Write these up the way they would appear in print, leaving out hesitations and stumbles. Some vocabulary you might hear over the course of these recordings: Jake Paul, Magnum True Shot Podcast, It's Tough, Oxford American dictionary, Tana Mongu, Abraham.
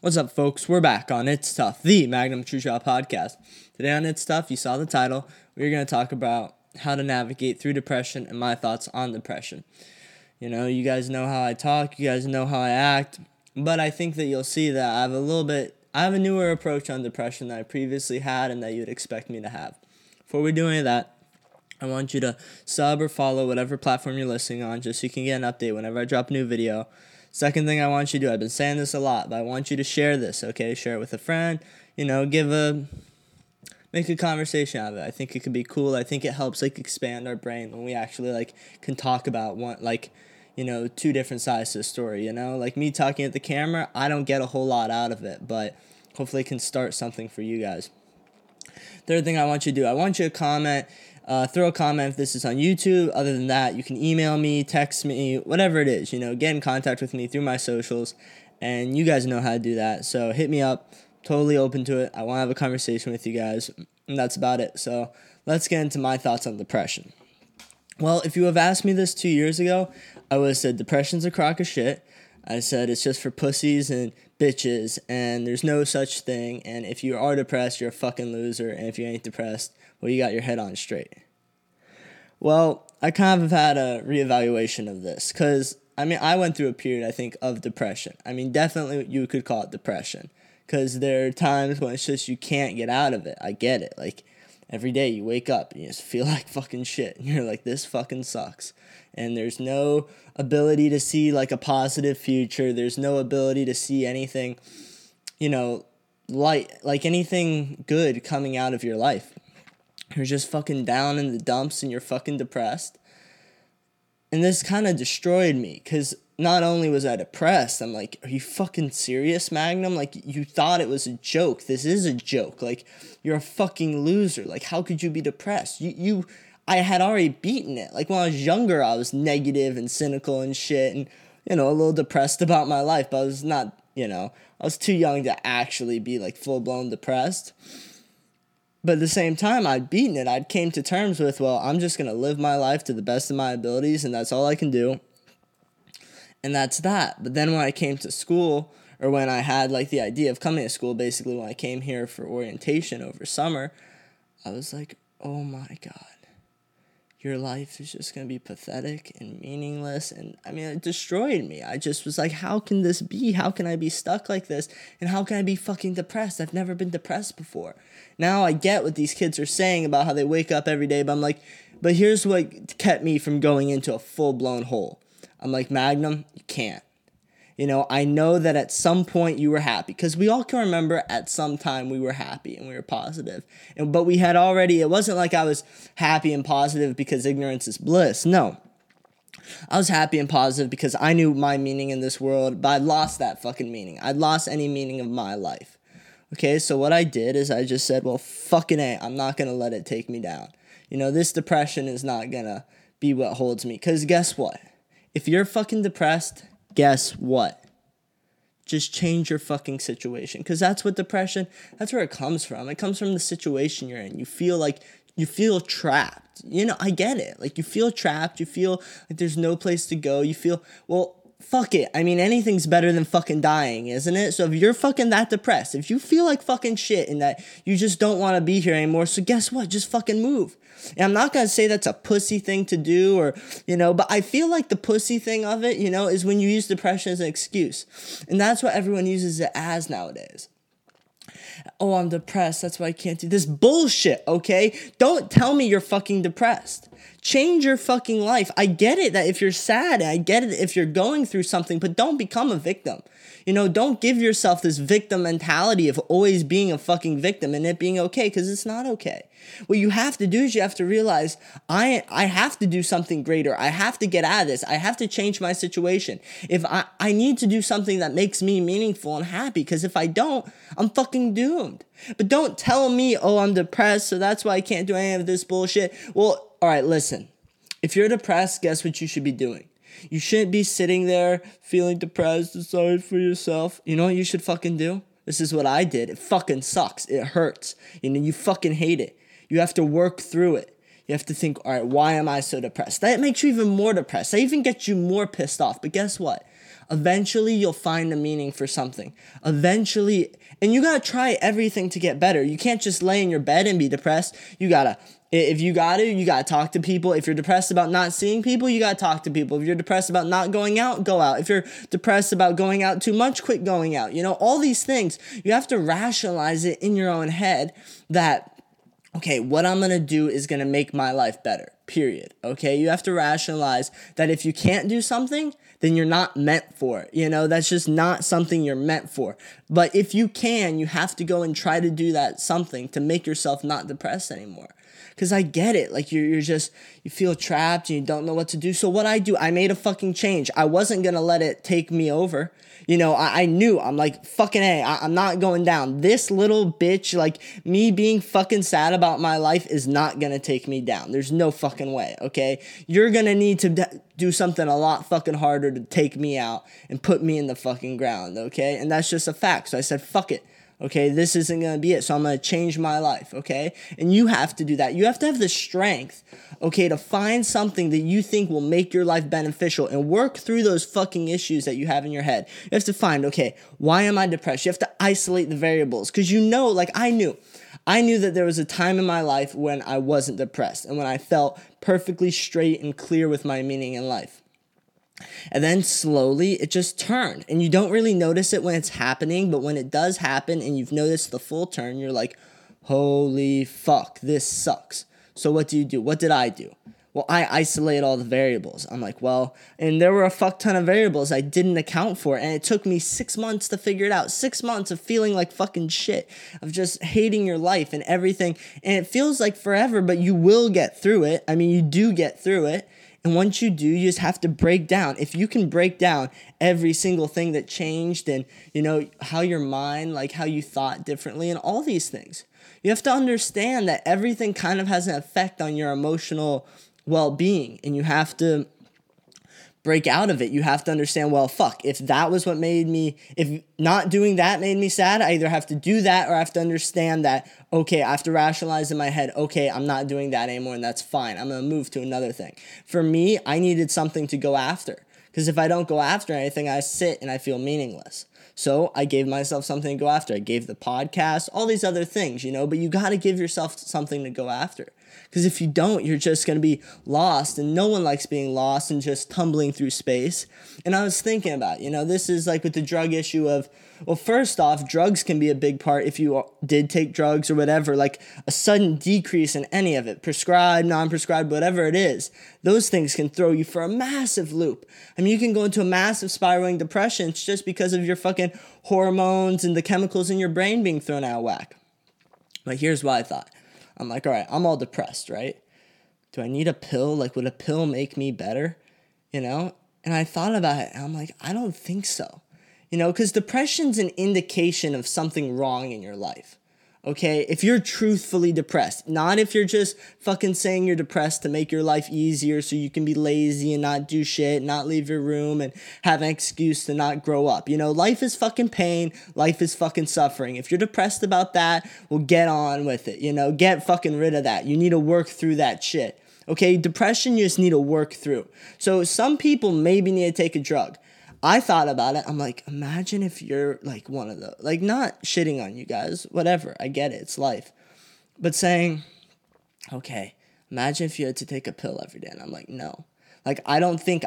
What's up, folks? We're back on It's Tough, the Magnum True Shot Podcast. Today on It's Tough, you saw the title, we're going to talk about how to navigate through depression and my thoughts on depression. You know, you guys know how I talk, you guys know how I act, but I think that you'll see that I have a newer approach on depression that I previously had and that you'd expect me to have. Before we do any of that, I want you to sub or follow whatever platform you're listening on just so you can get an update whenever I drop a new video. Second thing I want you to do, I've been saying this a lot, but I want you to share this, okay? Share it with a friend, you know, make a conversation out of it. I think it could be cool. I think it helps, expand our brain when we actually, can talk about one, you know, two different sides to the story, you know? Me talking at the camera, I don't get a whole lot out of it, but hopefully it can start something for you guys. Third thing I want you to do, I want you to comment. Throw a comment if this is on YouTube. Other than that, you can email me, text me, whatever it is. You know, get in contact with me through my socials, and you guys know how to do that. So hit me up. Totally open to it. I want to have a conversation with you guys, and that's about it. So let's get into my thoughts on depression. Well, if you have asked me this 2 years ago, I would have said depression's a crock of shit. I said it's just for pussies and bitches, and there's no such thing, and if you are depressed, you're a fucking loser, and if you ain't depressed, well, you got your head on straight. Well, I kind of have had a reevaluation of this, because, I went through a period, of depression. Definitely you could call it depression, because there are times when it's just you can't get out of it. I get it. Every day you wake up and you just feel like fucking shit. And you're like, this fucking sucks. And there's no ability to see a positive future. There's no ability to see anything, anything good coming out of your life. You're just fucking down in the dumps and you're fucking depressed. And this kind of destroyed me because not only was I depressed, I'm like, are you fucking serious, Magnum? You thought it was a joke. This is a joke. You're a fucking loser. How could you be depressed? I had already beaten it. When I was younger, I was negative and cynical and shit and, a little depressed about my life. But I was not, I was too young to actually be, full-blown depressed. But at the same time, I'd beaten it. I'd came to terms with, I'm just going to live my life to the best of my abilities, and that's all I can do. And that's that. But then when I came to school, or when I had, the idea of coming to school, basically when I came here for orientation over summer, I was like, oh my God, your life is just going to be pathetic and meaningless. And, it destroyed me. I just was like, how can this be? How can I be stuck like this? And how can I be fucking depressed? I've never been depressed before. Now I get what these kids are saying about how they wake up every day, but I'm like, but here's what kept me from going into a full-blown hole. I'm like, Magnum, you can't. I know that at some point you were happy, because we all can remember at some time we were happy and we were positive. But we had already, it wasn't like I was happy and positive because ignorance is bliss. No, I was happy and positive because I knew my meaning in this world, but I lost that fucking meaning. I lost any meaning of my life. Okay, so what I did is I just said, fucking A, I'm not going to let it take me down. This depression is not going to be what holds me, because guess what? If you're fucking depressed, guess what? Just change your fucking situation. Because that's what depression, that's where it comes from. It comes from the situation you're in. You feel trapped. I get it. You feel trapped. You feel like there's no place to go. You feel, fuck it. Anything's better than fucking dying, isn't it? So if you're fucking that depressed, if you feel like fucking shit and that you just don't want to be here anymore, so guess what? Just fucking move. And I'm not going to say that's a pussy thing to do or, but I feel like the pussy thing of it, is when you use depression as an excuse. And that's what everyone uses it as nowadays. Oh, I'm depressed. That's why I can't do this bullshit, okay? Don't tell me you're fucking depressed. Change your fucking life. I get it that if you're sad, and I get it if you're going through something, but don't become a victim. Don't give yourself this victim mentality of always being a fucking victim and it being okay, because it's not okay. What you have to do is you have to realize, I have to do something greater. I have to get out of this. I have to change my situation. If I need to do something that makes me meaningful and happy, because if I don't, I'm fucking doomed. But don't tell me, oh, I'm depressed, so that's why I can't do any of this bullshit. All right, listen, if you're depressed, guess what you should be doing? You shouldn't be sitting there feeling depressed and sorry for yourself. You know what you should fucking do? This is what I did. It fucking sucks. It hurts. You fucking hate it. You have to work through it. You have to think, all right, why am I so depressed? That makes you even more depressed. That even gets you more pissed off. But guess what? Eventually, you'll find a meaning for something. Eventually, and you gotta try everything to get better. You can't just lay in your bed and be depressed. You gotta talk to people. If you're depressed about not seeing people, you gotta talk to people. If you're depressed about not going out, go out. If you're depressed about going out too much, quit going out. You know, all these things, you have to rationalize it in your own head that, okay, what I'm going to do is going to make my life better, period, okay? You have to rationalize that if you can't do something, then you're not meant for it, you know? That's just not something you're meant for. But if you can, you have to go and try to do that something to make yourself not depressed anymore. Because I get it, like you feel trapped and you don't know what to do. So what I do, I made a fucking change. I wasn't going to let it take me over. You know, I knew, I'm like, fucking A, I'm not going down. This little bitch, like me being fucking sad about my life is not going to take me down. There's no fucking way, okay? You're going to need to do something a lot fucking harder to take me out and put me in the fucking ground, okay? And that's just a fact. So I said, fuck it. Okay, this isn't going to be it, so I'm going to change my life, okay? And you have to do that. You have to have the strength, okay, to find something that you think will make your life beneficial and work through those fucking issues that you have in your head. You have to find, okay, why am I depressed? You have to isolate the variables because you know, like I knew that there was a time in my life when I wasn't depressed and when I felt perfectly straight and clear with my meaning in life. And then slowly it just turned, and you don't really notice it when it's happening, but when it does happen and you've noticed the full turn, you're like, holy fuck, this sucks. So what do you do? What did I do? Well, I isolate all the variables. I'm like, well, and there were a fuck ton of variables I didn't account for, and it took me 6 months to figure it out. 6 months of feeling like fucking shit, of just hating your life and everything, and it feels like forever, but you will get through it. I mean, you do get through it. And once you do, you just have to break down. If you can break down every single thing that changed and, you know, how your mind, like how you thought differently and all these things, you have to understand that everything kind of has an effect on your emotional well-being, and you have to break out of it. You have to understand, well, fuck, if that was what made me, if not doing that made me sad, I either have to do that or I have to understand that, okay, I have to rationalize in my head, okay, I'm not doing that anymore and that's fine. I'm going to move to another thing. For me, I needed something to go after, because if I don't go after anything, I sit and I feel meaningless. So I gave myself something to go after. I gave the podcast, all these other things, you know, but you got to give yourself something to go after. Because if you don't, you're just going to be lost, and no one likes being lost and just tumbling through space. And I was thinking about, you know, this is like with the drug issue of, well, first off, drugs can be a big part if you did take drugs or whatever, like a sudden decrease in any of it, prescribed, non-prescribed, whatever it is. Those things can throw you for a massive loop. I mean, you can go into a massive spiraling depression just because of your fucking hormones and the chemicals in your brain being thrown out of whack. But here's what I thought. I'm like, all right, I'm all depressed, right? Do I need a pill? Like, would a pill make me better? You know? And I thought about it, and I'm like, I don't think so. You know, because depression's an indication of something wrong in your life, okay? If you're truthfully depressed, not if you're just fucking saying you're depressed to make your life easier so you can be lazy and not do shit, not leave your room and have an excuse to not grow up. You know, life is fucking pain. Life is fucking suffering. If you're depressed about that, well, get on with it, you know? Get fucking rid of that. You need to work through that shit, okay? Depression, you just need to work through. So some people maybe need to take a drug. I thought about it. I'm like, imagine if you're like one of those, like not shitting on you guys, whatever. I get it. It's life. But saying, okay, imagine if you had to take a pill every day. And I'm like, no, like, I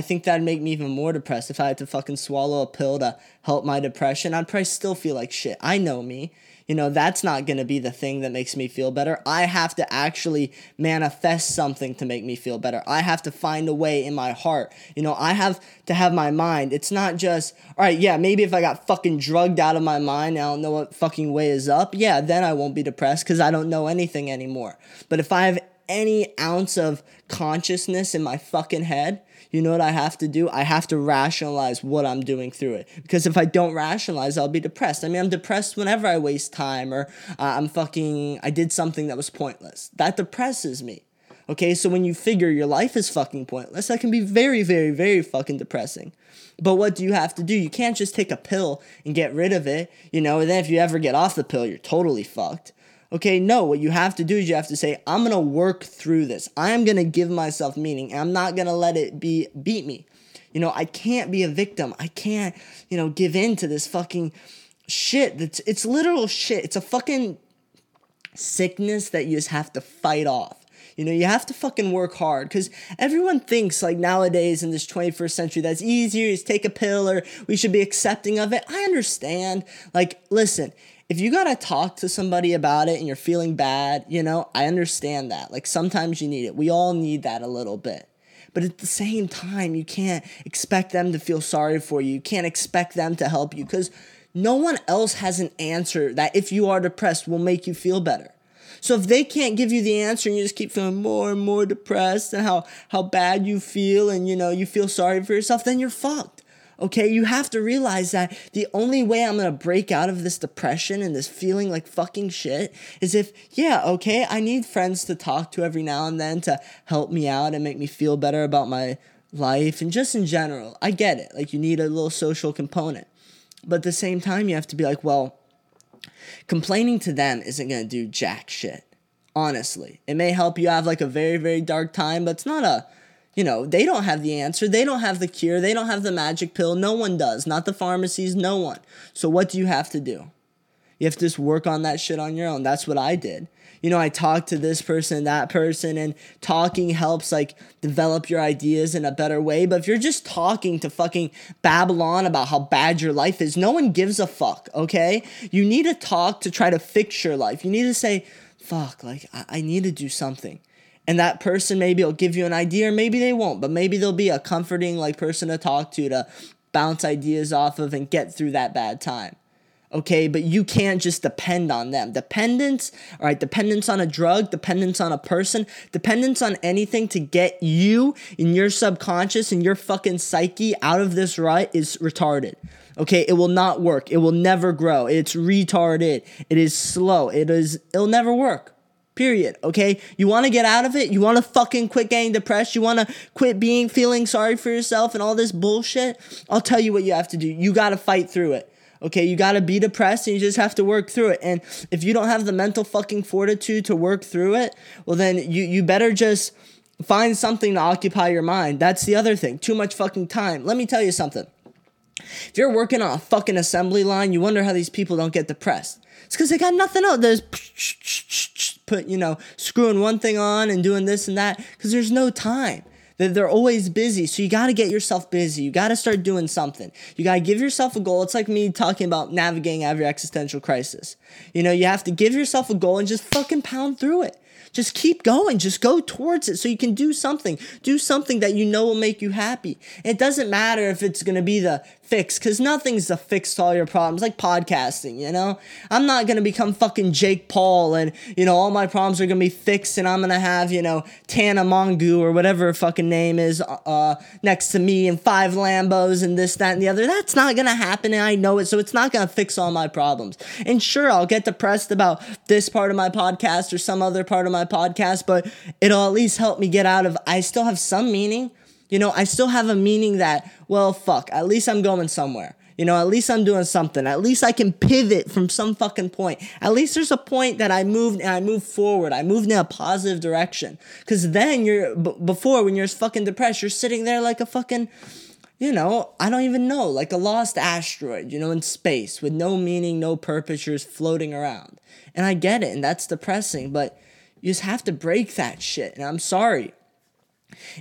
think that'd make me even more depressed. If I had to fucking swallow a pill to help my depression, I'd probably still feel like shit. I know me. You know, that's not going to be the thing that makes me feel better. I have to actually manifest something to make me feel better. I have to find a way in my heart. You know, I have to have my mind. It's not just, all right, yeah, maybe if I got fucking drugged out of my mind, I don't know what fucking way is up. Yeah, then I won't be depressed because I don't know anything anymore. But if I have any ounce of consciousness in my fucking head, you know what I have to do? I have to rationalize what I'm doing through it. Because if I don't rationalize, I'll be depressed. I mean, I'm depressed whenever I waste time or I did something that was pointless. That depresses me. Okay, so when you figure your life is fucking pointless, that can be very, very, very fucking depressing. But what do you have to do? You can't just take a pill and get rid of it, you know, and then if you ever get off the pill, you're totally fucked. Okay, no, what you have to do is you have to say, I'm going to work through this. I'm going to give myself meaning, and I'm not going to let it beat me. You know, I can't be a victim. I can't, you know, give in to this fucking shit. It's literal shit. It's a fucking sickness that you just have to fight off. You know, you have to fucking work hard, because everyone thinks, like, nowadays in this 21st century, that's easier, is take a pill, or we should be accepting of it. I understand. Like, listen, if you got to talk to somebody about it and you're feeling bad, you know, I understand that. Like, sometimes you need it. We all need that a little bit. But at the same time, you can't expect them to feel sorry for you. You can't expect them to help you, because no one else has an answer that, if you are depressed, will make you feel better. So if they can't give you the answer and you just keep feeling more and more depressed and how bad you feel, and, you know, you feel sorry for yourself, then you're fucked, okay? You have to realize that the only way I'm going to break out of this depression and this feeling like fucking shit is if, yeah, okay, I need friends to talk to every now and then to help me out and make me feel better about my life and just in general. I get it. Like, you need a little social component. But at the same time, you have to be like, well, complaining to them isn't going to do jack shit. Honestly, it may help you have like a very, very dark time, but it's not a, you know, they don't have the answer. They don't have the cure. They don't have the magic pill. No one does. Not the pharmacies. No one. So what do you have to do? You have to just work on that shit on your own. That's what I did. You know, I talked to this person, that person, and talking helps, like, develop your ideas in a better way. But if you're just talking to fucking Babylon about how bad your life is, no one gives a fuck, okay? You need to talk to try to fix your life. You need to say, fuck, like, I need to do something. And that person maybe will give you an idea, or maybe they won't, but maybe they'll be a comforting, like, person to talk to bounce ideas off of and get through that bad time. Okay, but you can't just depend on them. Dependence, all right, dependence on a drug, dependence on a person, dependence on anything to get you and your subconscious and your fucking psyche out of this rut is retarded. Okay, it will not work. It will never grow. It's retarded. It is slow. It'll never work. Period. Okay, you want to get out of it? You want to fucking quit getting depressed? You want to quit feeling sorry for yourself and all this bullshit? I'll tell you what you have to do. You got to fight through it. Okay, you gotta be depressed and you just have to work through it. And if you don't have the mental fucking fortitude to work through it, well then you better just find something to occupy your mind. That's the other thing. Too much fucking time. Let me tell you something. If you're working on a fucking assembly line, you wonder how these people don't get depressed. It's because they got nothing else. They're just screwing one thing on and doing this and that because there's no time. They're always busy, so you got to get yourself busy. You got to start doing something. You got to give yourself a goal. It's like me talking about navigating out of your existential crisis. You know, you have to give yourself a goal and just fucking pound through it. Just keep going. Just go towards it so you can do something. Do something that you know will make you happy. It doesn't matter if it's going to be the fix, because nothing's the fix to all your problems. Like podcasting, you know? I'm not going to become fucking Jake Paul and, you know, all my problems are going to be fixed and I'm going to have, you know, Tana Mongu or whatever her fucking name is next to me and 5 Lambos and this, that, and the other. That's not going to happen, and I know it, so it's not going to fix all my problems. And sure, I'll get depressed about this part of my podcast or some other part of my podcast, but it'll at least help me get out of, I still have some meaning, you know, I still have a meaning that, well, fuck, at least I'm going somewhere, you know, at least I'm doing something, at least I can pivot from some fucking point, at least there's a point that I moved and I moved forward, I moved in a positive direction, because then before when you're fucking depressed, you're sitting there like a fucking, you know, I don't even know, like a lost asteroid, you know, in space with no meaning, no purpose, you're just floating around, and I get it, and that's depressing, but you just have to break that shit, and I'm sorry.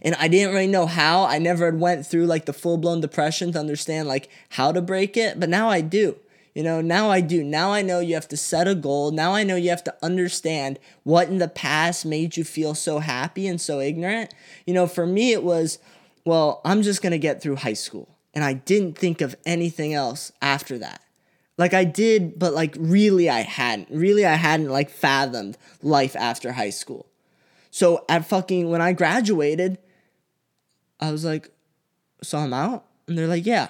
And I didn't really know how. I never went through, like, the full-blown depression to understand, like, how to break it, but now I do. You know, now I do. Now I know you have to set a goal. Now I know you have to understand what in the past made you feel so happy and so ignorant. You know, for me, it was, well, I'm just going to get through high school, and I didn't think of anything else after that. Like, I did, but, like, really I hadn't. Really I hadn't, like, fathomed life after high school. So when I graduated, I was like, so I'm out? And they're like, yeah.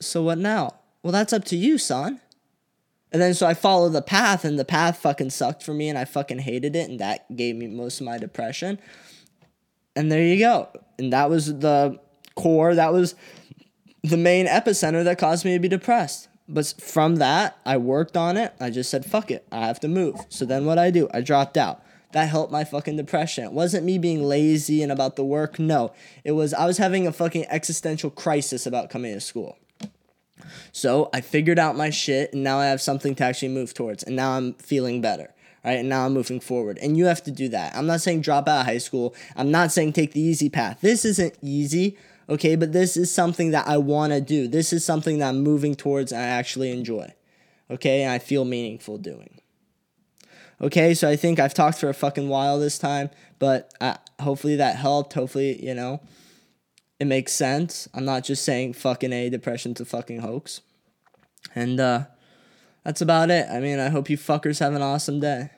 So what now? Well, that's up to you, son. And then so I followed the path, and the path fucking sucked for me, and I fucking hated it, and that gave me most of my depression. And there you go. And that was the core. That was the main epicenter that caused me to be depressed. But from that, I worked on it. I just said, fuck it. I have to move. So then what I do? I dropped out. that helped my fucking depression. It wasn't me being lazy and about the work. No, it was I was having a fucking existential crisis about coming to school. So I figured out my shit, and now I have something to actually move towards, and now I'm feeling better. Right, and now I'm moving forward. And you have to do that. I'm not saying drop out of high school. I'm not saying take the easy path. This isn't easy, okay? But this is something that I want to do. This is something that I'm moving towards and I actually enjoy, okay? And I feel meaningful doing. Okay, so I think I've talked for a fucking while this time, but hopefully that helped. Hopefully, you know, it makes sense. I'm not just saying fucking A, depression's a fucking hoax. And that's about it. I mean, I hope you fuckers have an awesome day.